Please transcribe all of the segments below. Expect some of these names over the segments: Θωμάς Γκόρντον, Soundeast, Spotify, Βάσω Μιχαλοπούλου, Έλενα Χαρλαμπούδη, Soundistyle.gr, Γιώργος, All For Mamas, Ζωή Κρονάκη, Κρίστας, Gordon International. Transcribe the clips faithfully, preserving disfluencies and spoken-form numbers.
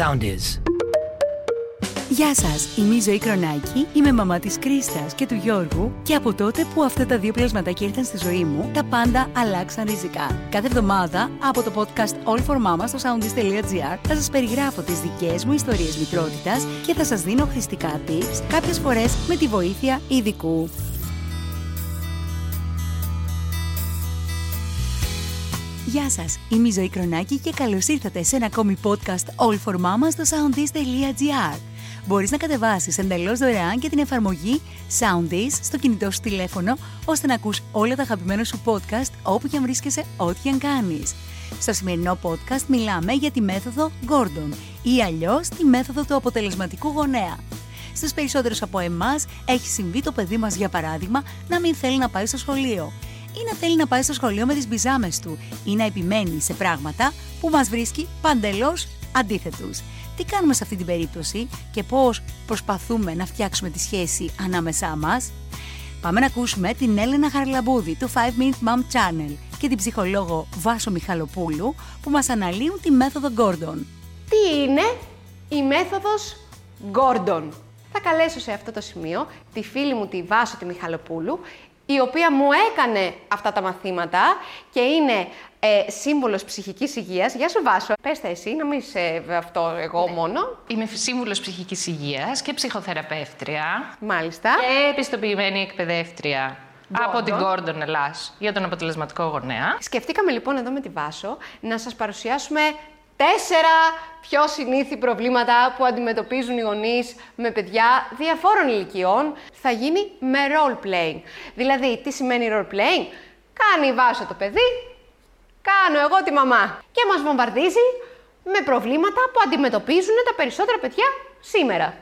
Soundeast. Γεια σας, είμαι η Ζωή Κρονάκη, είμαι μαμά της Κρίστας και του Γιώργου και από τότε που αυτά τα δύο πλασματάκια ήρθαν στη ζωή μου, τα πάντα αλλάξαν ριζικά. Κάθε εβδομάδα από το podcast All For Mamas στο Soundistyle.gr θα σας περιγράφω τις δικές μου ιστορίες μητρότητας και θα σας δίνω χρηστικά tips, κάποιες φορές με τη βοήθεια ειδικού. Γεια σας, είμαι η Ζωή Κρονάκη και καλώς ήρθατε σε ένα ακόμη podcast All For Mamas στο Soundist.gr. Μπορείς να κατεβάσεις εντελώς δωρεάν και την εφαρμογή Soundeast στο κινητό σου τηλέφωνο, ώστε να ακούς όλα τα αγαπημένα σου podcast όπου και αν βρίσκεσαι, ό,τι αν κάνεις. Στο σημερινό podcast μιλάμε για τη μέθοδο Gordon ή αλλιώς τη μέθοδο του αποτελεσματικού γονέα. Στους περισσότερους από εμάς έχει συμβεί το παιδί μας, για παράδειγμα, να μην θέλει να πάει στο σχολείο, ή να θέλει να πάει στο σχολείο με τις μπιζάμες του, ή να επιμένει σε πράγματα που μας βρίσκει παντελώς αντίθετους. Τι κάνουμε σε αυτή την περίπτωση και πώς προσπαθούμε να φτιάξουμε τη σχέση ανάμεσά μας? Πάμε να ακούσουμε την Έλενα Χαρλαμπούδη του five minute mom channel και την ψυχολόγο Βάσω Μιχαλοπούλου που μας αναλύουν τη μέθοδο Gordon. Τι είναι η μέθοδος Gordon? Θα καλέσω σε αυτό το σημείο τη φίλη μου τη Βάσω τη Μιχαλοπούλου, η οποία μου έκανε αυτά τα μαθήματα και είναι ε, σύμβολος ψυχικής υγείας. Γεια σου Βάσο, πες τα εσύ, να μην είσαι αυτό εγώ ναι. μόνο. Είμαι σύμβολος ψυχικής υγείας και ψυχοθεραπεύτρια. Μάλιστα. Και επιστοποιημένη εκπαιδεύτρια Gordon. Από την Gordon Ελλάς για τον αποτελεσματικό γονέα. Σκεφτήκαμε λοιπόν εδώ με τη Βάσο να σας παρουσιάσουμε τέσσερα πιο συνήθη προβλήματα που αντιμετωπίζουν οι γονείς με παιδιά διαφόρων ηλικιών. Θα γίνει με role playing. Δηλαδή, τι σημαίνει role playing? Κάνει η Βάσο το παιδί, κάνω εγώ τη μαμά. Και μας βομβαρδίζει με προβλήματα που αντιμετωπίζουν τα περισσότερα παιδιά σήμερα.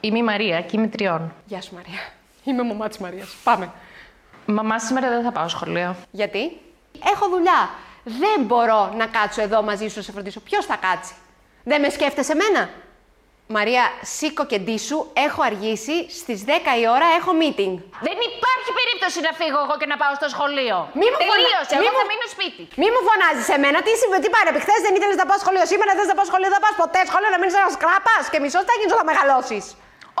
Είμαι η Μαρία και είμαι τριών. Γεια σου Μαρία. Είμαι μαμά της Μαρίας. Πάμε. Μαμά, σήμερα δεν θα πάω σχολείο. Γιατί? Έχω δουλειά. Δεν μπορώ να κάτσω εδώ μαζί σου να σε φροντίσω. Ποιος θα κάτσει? Δεν με σκέφτεσαι εμένα? Μαρία, σήκω και ντύσου. Έχω αργήσει. Στις δέκα η ώρα έχω meeting. Δεν υπάρχει περίπτωση να φύγω εγώ και να πάω στο σχολείο. Μη μου τελείωσε. Μη εγώ μου... θα μείνω σπίτι. Μη μου φωνάζεις εμένα. Τι, τι πάρεπε? Χθες δεν ήθελες να πάω σχολείο. Σήμερα δεν θες να πάω σχολείο. Δεν πας ποτέ σχολείο. Να μείνεις ένας κράπας και μισός θα γίνεις όταν μεγαλώσεις.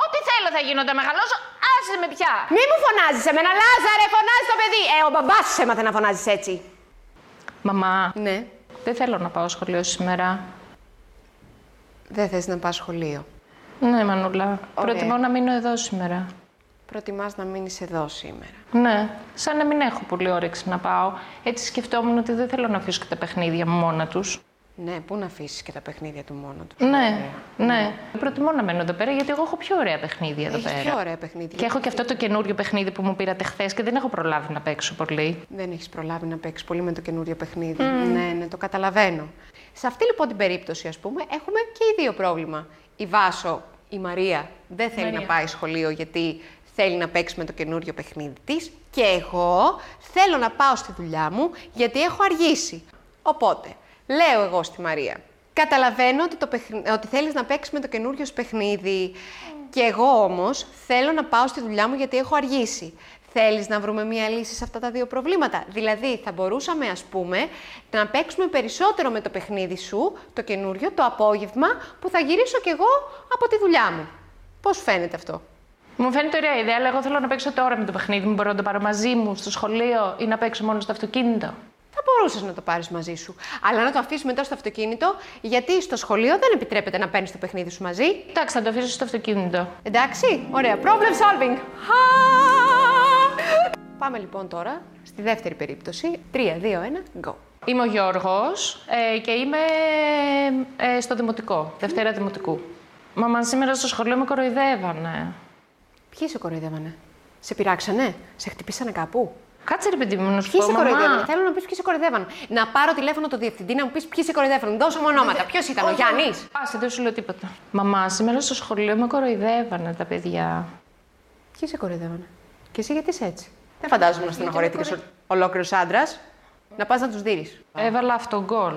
Ό,τι θέλω θα γίνω όταν μεγαλώσω. Άσε με πια. Μη μου φωνάζεις εμένα. Λάζαρε, φωνάζει το παιδί. Ε, ο μπαμπάς σου έμαθε να φωνάζεις έτσι. Μαμά, ναι. Δεν θέλω να πάω σχολείο σήμερα. Δεν θες να πας σχολείο? Ναι, Μανούλα. Okay. Προτιμώ να μείνω εδώ σήμερα. Προτιμάς να μείνεις εδώ σήμερα? Ναι. Σαν να μην έχω πολύ όρεξη να πάω. Έτσι σκεφτόμουν ότι δεν θέλω να αφήσω και τα παιχνίδια μου μόνα τους. Ναι, πού να αφήσεις και τα παιχνίδια του μόνο του. Ναι, ναι, ναι. Προτιμώ να μένω εδώ πέρα γιατί εγώ έχω πιο ωραία παιχνίδια εδώ. Έχεις πέρα. Πιο ωραία παιχνίδια. Και έχω και αυτό το καινούριο παιχνίδι που μου πήρατε χθες και δεν έχω προλάβει να παίξω πολύ. Δεν έχεις προλάβει να παίξεις πολύ με το καινούριο παιχνίδι. Mm. Ναι, ναι, το καταλαβαίνω. Σε αυτή λοιπόν την περίπτωση, ας πούμε, έχουμε και οι δύο πρόβλημα. Η Βάσο, η Μαρία, δεν θέλει Μαρία. να πάει σχολείο γιατί θέλει να παίξει με το καινούριο παιχνίδι της. Και εγώ θέλω να πάω στη δουλειά μου γιατί έχω αργήσει. Οπότε. Λέω εγώ στη Μαρία, καταλαβαίνω ότι, το παιχ... ότι θέλεις να παίξεις με το καινούριο σου παιχνίδι mm. και εγώ όμως θέλω να πάω στη δουλειά μου γιατί έχω αργήσει. Θέλεις να βρούμε μία λύση σε αυτά τα δύο προβλήματα? Δηλαδή θα μπορούσαμε ας πούμε να παίξουμε περισσότερο με το παιχνίδι σου, το καινούριο, το απόγευμα που θα γυρίσω κι εγώ από τη δουλειά μου. Πώς φαίνεται αυτό? Μου φαίνεται ωραία ιδέα, αλλά εγώ θέλω να παίξω τώρα με το παιχνίδι μου. Μπορώ να το πάρω μαζί μου στο σχολείο ή να παίξω μόνο στο αυτοκίνητο? Θα μπορούσες να το πάρεις μαζί σου. Αλλά να το αφήσεις μετά στο αυτοκίνητο, γιατί στο σχολείο δεν επιτρέπεται να παίρνεις το παιχνίδι σου μαζί. Εντάξει, θα το αφήσεις στο αυτοκίνητο. Εντάξει, ωραία. Problem solving. Πάμε λοιπόν τώρα στη δεύτερη περίπτωση. τρία, δύο, ένα, go. Είμαι ο Γιώργος ε, και είμαι ε, στο δημοτικό, Δευτέρα Δημοτικού. Μαμά, σήμερα στο σχολείο με κοροϊδεύανε. Ποιοι σε κοροϊδεύανε? Σε πειράξανε? Σε χτυπήσανε κάπου? Κάτσε ρε παιδί μου, να σου πω, μαμά. Θέλω να πεις ποιοι σε κοροϊδεύαν. Να πάρω τηλέφωνο το διευθυντή να μου πεις ποιοι σε κοροϊδεύαν. Δώσε μου ονόματα. Ποιος ήταν, ο Γιάννης? Άσε, δεν σου λέω τίποτα. Μαμά, σήμερα στο σχολείο με κοροϊδεύανε τα παιδιά. Ποιοι σε κοροϊδεύανε? Και εσύ γιατί είσαι έτσι? Δεν φαντάζομαι να στενοχωρέθηκες ολόκληρος άντρας. Να πας να τους δείρεις. Έβαλα αυτογκόλ.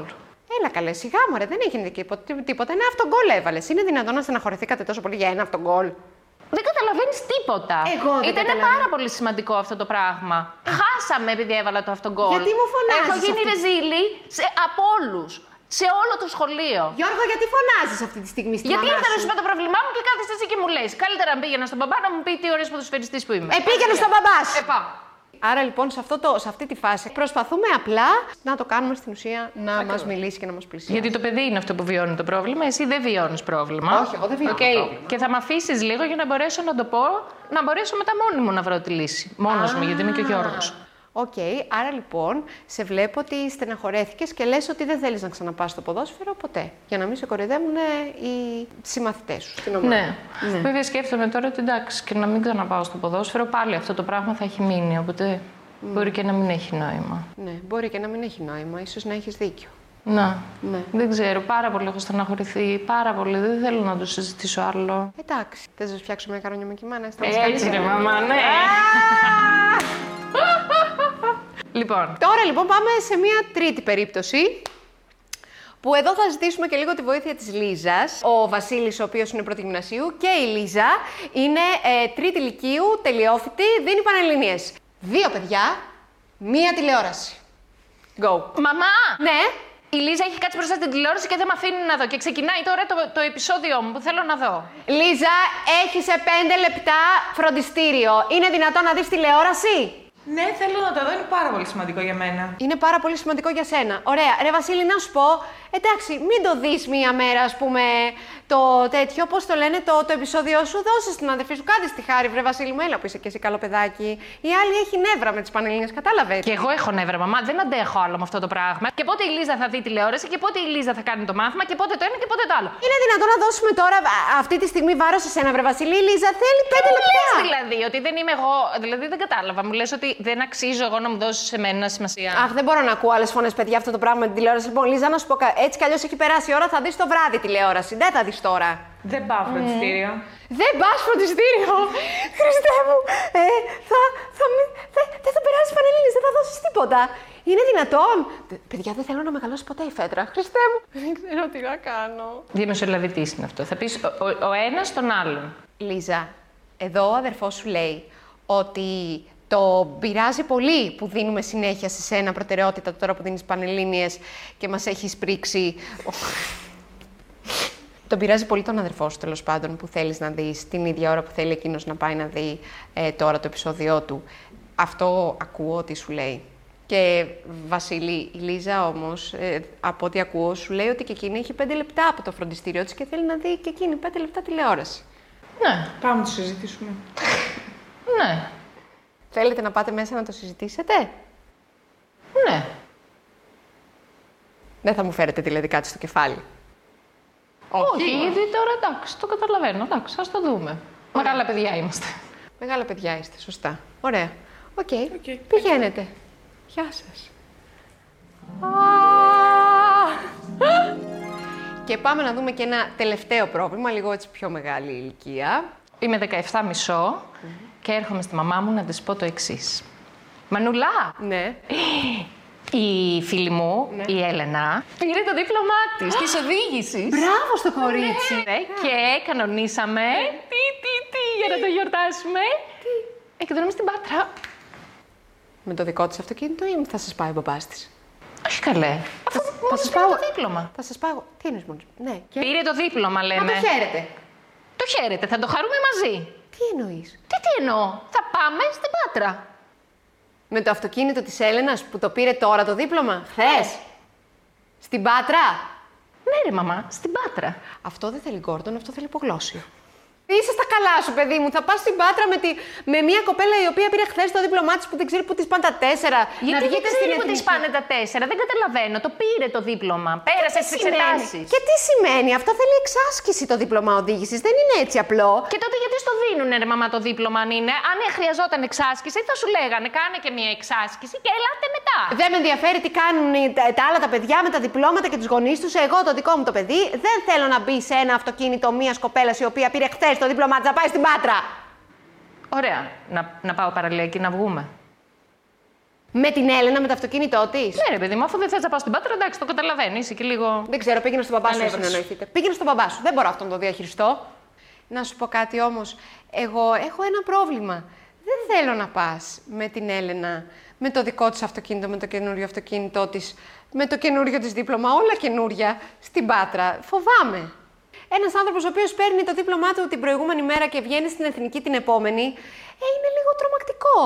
Έλα καλέ, σιγά μου, ρε, δεν έγινε τίποτα. Ένα αυτογκόλ έβαλες. Είναι δυνατόν να στενοχωρηθήκατε τόσο πολύ για ένα αυτογκόλ? Δεν καταλαβαίνεις τίποτα. Εγώ δεν Ήταν πάρα πολύ σημαντικό αυτό το πράγμα. Χάσαμε επειδή έβαλα το αυτογκόλ. Γιατί μου φωνάζεις? Έχω γίνει αυτό... ρεζίλη σε... από όλους. σε όλο το σχολείο. Γιώργο, γιατί φωνάζεις αυτή τη στιγμή στη γιατί μαμά σου? Γιατί ήθελα να σου πω το πρόβλημά μου και κάθεσαι εσύ και μου λες. Καλύτερα να πήγαινα στον μπαμπά να μου πει τι ωραίος ποδοσφαιριστής που είμαι. Ε, πήγαινε στον μπαμπά σου. Ε, πάω. Άρα λοιπόν σε, αυτό το, σε αυτή τη φάση προσπαθούμε απλά να το κάνουμε στην ουσία να μας μιλήσει και να μας πλησιάσει. Γιατί το παιδί είναι αυτό που βιώνει το πρόβλημα, εσύ δεν βιώνεις πρόβλημα. Όχι, εγώ δεν βιώνω okay. πρόβλημα. Και θα με αφήσεις λίγο για να μπορέσω να το πω, να μπορέσω μετά μόνη μου να βρω τη λύση. Μόνος ah. μου, γιατί είμαι και ο Γιώργος. Οκ, okay, άρα λοιπόν σε βλέπω ότι στεναχωρέθηκες και λες ότι δεν θέλεις να ξαναπάς στο ποδόσφαιρο ποτέ. Για να μην σε κοροϊδεύουν οι συμμαθητές σου στην ομάδα. Ναι. ναι. Βέβαια σκέφτομαι τώρα ότι εντάξει, και να μην ξαναπάω στο ποδόσφαιρο, πάλι αυτό το πράγμα θα έχει μείνει. Οπότε mm. μπορεί και να μην έχει νόημα. Ναι, μπορεί και να μην έχει νόημα. Ίσως να έχεις δίκιο. Να. Ναι. Δεν ξέρω, πάρα πολύ έχω στεναχωρηθεί. Πάρα πολύ. Δεν θέλω να το συζητήσω άλλο. Εντάξει. Θες να σου φτιάξω μια καρόνια με κοιμάνα, έτσι ρε μαμά, ναι. Λοιπόν. Τώρα λοιπόν πάμε σε μια τρίτη περίπτωση, που εδώ θα ζητήσουμε και λίγο τη βοήθεια της Λίζας. Ο Βασίλης, ο οποίος είναι πρωτογυμνασίου, και η Λίζα είναι ε, τρίτη λυκείου, τελειόφοιτη, δίνει πανελληνίες. Δύο παιδιά, μία τηλεόραση. Go. Μαμά! Ναι. Η Λίζα έχει κάτσει μπροστά στην τηλεόραση και δεν με αφήνει να δω. Και ξεκινάει τώρα το, το επεισόδιό μου που θέλω να δω. Λίζα, έχεις σε πέντε λεπτά φροντιστήριο. Είναι δυνατόν να δεις τηλεόραση? Ναι, θέλω να το δω. Είναι πάρα πολύ σημαντικό για μένα. Είναι πάρα πολύ σημαντικό για σένα. Ωραία. Ρε Βασίλη, να σου πω, εντάξει, μην το δεις μία μέρα, ας πούμε, το τέτοιο, πώς το λένε, το, το επεισόδιό σου. Δώσε στην αδερφή σου, κάντε στη χάρη, βρε Βασίλη μου, έλα που είσαι και εσύ καλό παιδάκι. Η άλλη έχει νεύρα με τις πανελλήνιες, κατάλαβες. Και εγώ έχω νεύρα, μαμά, δεν αντέχω άλλο με αυτό το πράγμα. Και πότε η Λίζα θα δει τηλεόραση, και πότε η Λίζα θα κάνει το μάθημα, και πότε το ένα και πότε το άλλο. Είναι δυνατόν να δώσουμε τώρα αυτή τη στιγμή βάρος σε σένα, βρε Βασίλη? Η Λίζα θέλει πέντε λεπτά. Δηλαδή, ότι δεν είμαι εγώ, δηλαδή δεν κατάλαβα, μου λε ότι. Δεν αξίζω εγώ να μου δώσεις σε μένα σημασία. Αχ, δεν μπορώ να ακούω άλλες φωνές, παιδιά, αυτό το πράγμα με την τηλεόραση. Λοιπόν, Λίζα, να σου πω, έτσι κι αλλιώς έχει περάσει η ώρα, θα δεις το βράδυ τηλεόραση. Δεν θα δεις τώρα. Δεν πάω φροντιστήριο. Mm. Δεν πας φροντιστήριο. Χριστέ μου, ε, θα, θα, θα, θα, θα περάσεις πανελλήνιες, δεν θα δώσεις τίποτα. Είναι δυνατόν. Παιδιά, δεν θέλω να μεγαλώσει ποτέ η φέτρα. Χριστέ μου, δεν ξέρω τι να κάνω. Διαμεσολαβητής είναι αυτό. Θα πεις ο, ο, ο ένας τον άλλον. Λίζα, εδώ ο αδερφός σου λέει ότι. Το πειράζει πολύ που δίνουμε συνέχεια σε σένα προτεραιότητα τώρα που δίνεις πανελλήνιες και μας έχεις πρίξει. Τον πειράζει πολύ τον αδερφό σου, τέλος πάντων, που θέλεις να δεις την ίδια ώρα που θέλει εκείνος να πάει να δει ε, τώρα το επεισόδιό του. Αυτό ακούω ότι σου λέει. Και Βασίλη, η Λίζα όμως, ε, από ό,τι ακούω, σου λέει ότι και εκείνη έχει πέντε λεπτά από το φροντιστήριό της και θέλει να δει και εκείνη πέντε λεπτά τηλεόραση. Ναι, πάμε να το συζητήσουμε. Ναι. Θέλετε να πάτε μέσα να το συζητήσετε? Ναι. Δεν θα μου φέρετε δηλαδή κάτι στο κεφάλι. Όχι, γιατί τώρα εντάξει, το καταλαβαίνω. Εντάξει, ας το δούμε. Ωραία. Μεγάλα παιδιά είμαστε. Μεγάλα παιδιά είστε, σωστά. Ωραία. Οκ, okay. okay. πηγαίνετε. Okay. Γεια σας. Και πάμε να δούμε και ένα τελευταίο πρόβλημα, λίγο έτσι πιο μεγάλη ηλικία. Είμαι δεκαεπτά μισό. Και έρχομαι στη μαμά μου να της πω το εξής. Μανουλά! Ναι. Η φίλη μου, ναι. η Έλενα, πήρε το δίπλωμά της, της οδήγησης. Μπράβο στο κορίτσι! Ναι. Και κανονίσαμε, ναι. τι, τι, τι, για να το γιορτάσουμε, τι. εκδρομή στην Πάτρα. Με το δικό της αυτοκίνητο ή θα σας πάει ο μπαμπάς της? Όχι καλέ. Αφού μόλις πήρε το δίπλωμα. Θα σας πάω. Τι εννοείς μόλις? Ναι. Και... Πήρε το δίπλωμα, λέμε. Να το χαίρετε. Το χαίρετε, θα το χαρούμε μαζί. Τι εννοείς? Τι, τι εννοώ. Θα πάμε στην Πάτρα. Με το αυτοκίνητο της Έλενας που το πήρε τώρα το δίπλωμα, χθες. Στην Πάτρα. Ναι ρε μαμά, στην Πάτρα. Αυτό δεν θέλει Γκόρντον, αυτό θέλει υπογλώσιο. Είσαι στα καλά σου, παιδί μου. Θα πας στην Πάτρα με, τη... με μια κοπέλα η οποία πήρε χθες το δίπλωμά της που δεν ξέρει που της πάνε τα τέσσερα. Γιατί δεν ξέρει που της πάνε τα τέσσερα. Δεν καταλαβαίνω. Το πήρε το δίπλωμα. Πέρασε στις εξετάσεις. Και τι σημαίνει? Αυτό θέλει εξάσκηση το δίπλωμα οδήγησης. Δεν είναι έτσι απλό. Και τότε γιατί στο δίνουνε, ρε μαμά, το δίπλωμα αν είναι? Αν χρειαζόταν εξάσκηση, θα σου λέγανε κάνε και μια εξάσκηση και ελάτε μετά. Δεν με ενδιαφέρει τι κάνουν τα άλλα τα παιδιά με τα διπλώματα και τους γονείς τους. Εγώ το δικό μου το παιδί δεν θέλω να μπει σε ένα αυτοκίνητο μια κοπέλα η οποία πήρε χθες το δίπλωμά της, να πάει στην Πάτρα. Ωραία. Να, να πάω παραλία και να βγούμε. Με την Έλενα, με το αυτοκίνητό της. Ναι, ρε παιδί μου, αφού δεν θες να πάω στην Πάτρα, εντάξει, το καταλαβαίνω. Είσαι και λίγο. Δεν ξέρω, πήγαινε στον μπαμπά σου να συνεννοηθείτε. Πήγαινε στον μπαμπά σου. Δεν μπορώ αυτό να το διαχειριστώ. Να σου πω κάτι όμως. Εγώ έχω ένα πρόβλημα. Δεν θέλω να πας με την Έλενα με το δικό της αυτοκίνητο, με το καινούριο αυτοκίνητό της, με το καινούριο της δίπλωμα, όλα καινούρια στην Πάτρα. Φοβάμαι. Ένας άνθρωπος ο οποίος παίρνει το δίπλωμά του την προηγούμενη μέρα και βγαίνει στην εθνική την επόμενη, ε, είναι λίγο τρομακτικό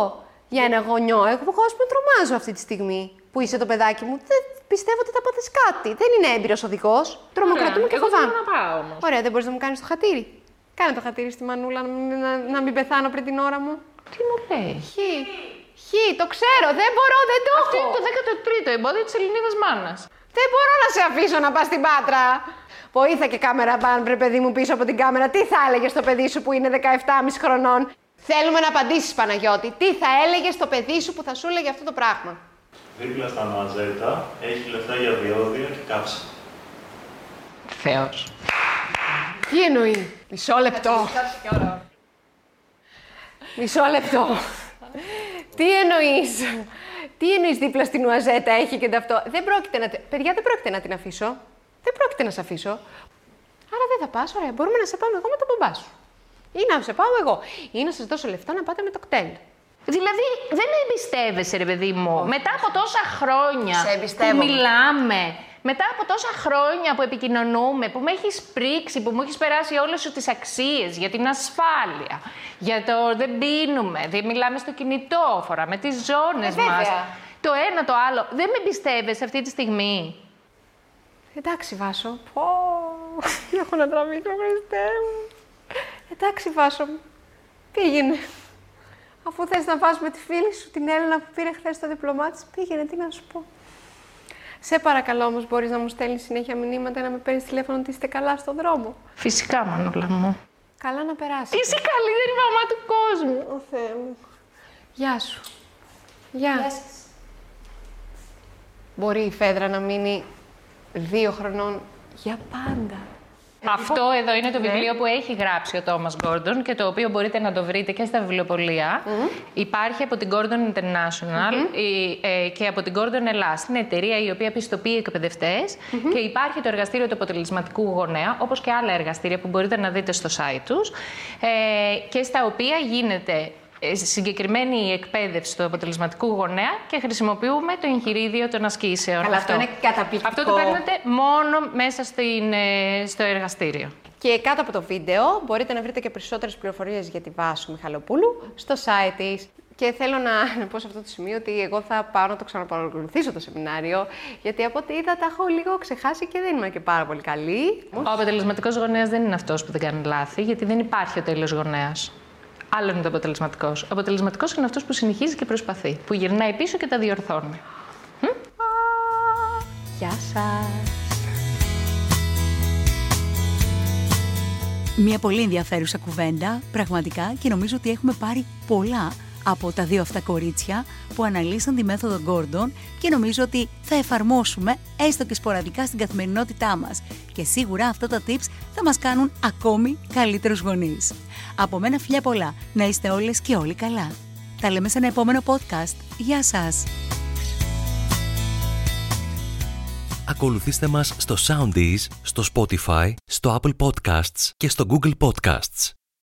για ένα γονιό. Εγώ, ας πούμε, τρομάζω αυτή τη στιγμή που είσαι το παιδάκι μου. Δεν πιστεύω ότι θα πάθεις κάτι. Δεν είναι έμπειρος οδηγός. Τρομοκρατούμε και φοβάμαι. Εγώ να πάω όμως. Ωραία, δεν μπορείς να μου κάνεις το χατήρι. Κάνε το χατήρι στη μανούλα να μην, να, να μην πεθάνω πριν την ώρα μου. Τι μου λέει. Χ. Χ. Το ξέρω. Δεν μπορώ, δεν το έχω. Αυτό είναι το δέκατο τρίτο εμπόδιο της Ελληνίδας μάνας. Δεν μπορώ να σε αφήσω να πας στην Πάτρα. Βοήθα και κάμερα μπαν, βρε παιδί μου, πίσω από την κάμερα. Τι θα έλεγες στο παιδί σου που είναι δεκαεπτά και μισό χρονών. Θέλουμε να απαντήσεις, Παναγιώτη. Τι θα έλεγες στο παιδί σου που θα σου έλεγε αυτό το πράγμα. Δίπλα στα μαζέτα έχει λεφτά για διόδια και κάψη. Θεός. Τι εννοεί. Μισό λεπτό. Μισό λεπτό. Τι εννοείς. Τι εννοείς δίπλα στην ουαζέτα έχει και αυτό. Δεν πρόκειται να... Παιδιά, δεν πρόκειται να την αφήσω. Δεν πρόκειται να σε αφήσω. Άρα δεν θα πας, ωραία. Μπορούμε να σε πάμε εγώ με τον μπαμπά σου. Ή να σε πάω εγώ. Ή να σας δώσω λεφτά να πάτε με το κτέλ. Δηλαδή, δεν εμπιστεύεσαι, ρε παιδί μου. Oh. Μετά από τόσα χρόνια που μιλάμε... Μετά από τόσα χρόνια που επικοινωνούμε, που με έχεις πρίξει, που μου έχεις περάσει όλες σου τις αξίες για την ασφάλεια, για το δεν πίνουμε, δεν μιλάμε στο κινητό, φοράμε τις ζώνες ε, μας, το ένα το άλλο. Δεν με εμπιστεύεσαι αυτή τη στιγμή. Εντάξει, Βάσο. Πω, έχω να τραβήξω, Χριστέ μου. Εντάξει, Βάσο μου. Πήγαινε. Αφού θες να φας με τη φίλη σου, την Έλενα που πήρε χθες το διπλωμά της, πήγαινε, τι να σου πω. Σε παρακαλώ όμως, μπορείς να μου στέλνεις συνέχεια μηνύματα, να με παίρνεις τηλέφωνο ότι είστε καλά στον δρόμο. Φυσικά, Μανούλα μου. Καλά να περάσεις. Είσαι καλύτερη μαμά του κόσμου. Ο Θεέ μου. Γεια σου. Γεια. Γεια σας. Μπορεί η Φέδρα να μείνει δύο χρονών για πάντα. Αυτό εδώ είναι το βιβλίο ναι. που έχει γράψει ο Τόμας Γκόρντον και το οποίο μπορείτε να το βρείτε και στα βιβλιοπωλεία. Mm-hmm. Υπάρχει από την Gordon International mm-hmm. η, ε, και από την Gordon Ελλάς. Είναι εταιρεία η οποία πιστοποιεί εκπαιδευτές mm-hmm. και υπάρχει το εργαστήριο του αποτελεσματικού γονέα, όπως και άλλα εργαστήρια που μπορείτε να δείτε στο site τους ε, και στα οποία γίνεται συγκεκριμένη η εκπαίδευση του αποτελεσματικού γονέα και χρησιμοποιούμε το εγχειρίδιο των ασκήσεων. Αλλά αυτό, αυτό είναι καταπληκτικό. Αυτό το παίρνετε μόνο μέσα στην, στο εργαστήριο. Και κάτω από το βίντεο μπορείτε να βρείτε και περισσότερες πληροφορίες για τη Βάσου Μιχαλοπούλου στο site της. Και θέλω να, να πω σε αυτό το σημείο ότι εγώ θα πάω να το ξαναπαρακολουθήσω το σεμινάριο, γιατί από ό,τι είδα τα έχω λίγο ξεχάσει και δεν είμαι και πάρα πολύ καλή. Ο αποτελεσματικός γονέας δεν είναι αυτός που δεν κάνει λάθη, γιατί δεν υπάρχει ο τέλειος γονέας. Άλλο είναι το αποτελεσματικό. Ο αποτελεσματικό είναι αυτό που συνεχίζει και προσπαθεί, που γυρνάει πίσω και τα διορθώνει. Γεια σας! Μια πολύ ενδιαφέρουσα κουβέντα, πραγματικά, και νομίζω ότι έχουμε πάρει πολλά από τα δύο αυτά κορίτσια που αναλύσαν τη μέθοδο Gordon και νομίζω ότι θα εφαρμόσουμε έστω και σποραδικά στην καθημερινότητά μας. Και σίγουρα αυτά τα tips θα μας κάνουν ακόμη καλύτερους γονείς. Από μένα φιλιά πολλά, να είστε όλες και όλοι καλά. Τα λέμε σε ένα επόμενο podcast. Γεια σας! Ακολουθήστε μας στο Soundeast, στο Spotify, στο Apple Podcasts και στο Google Podcasts.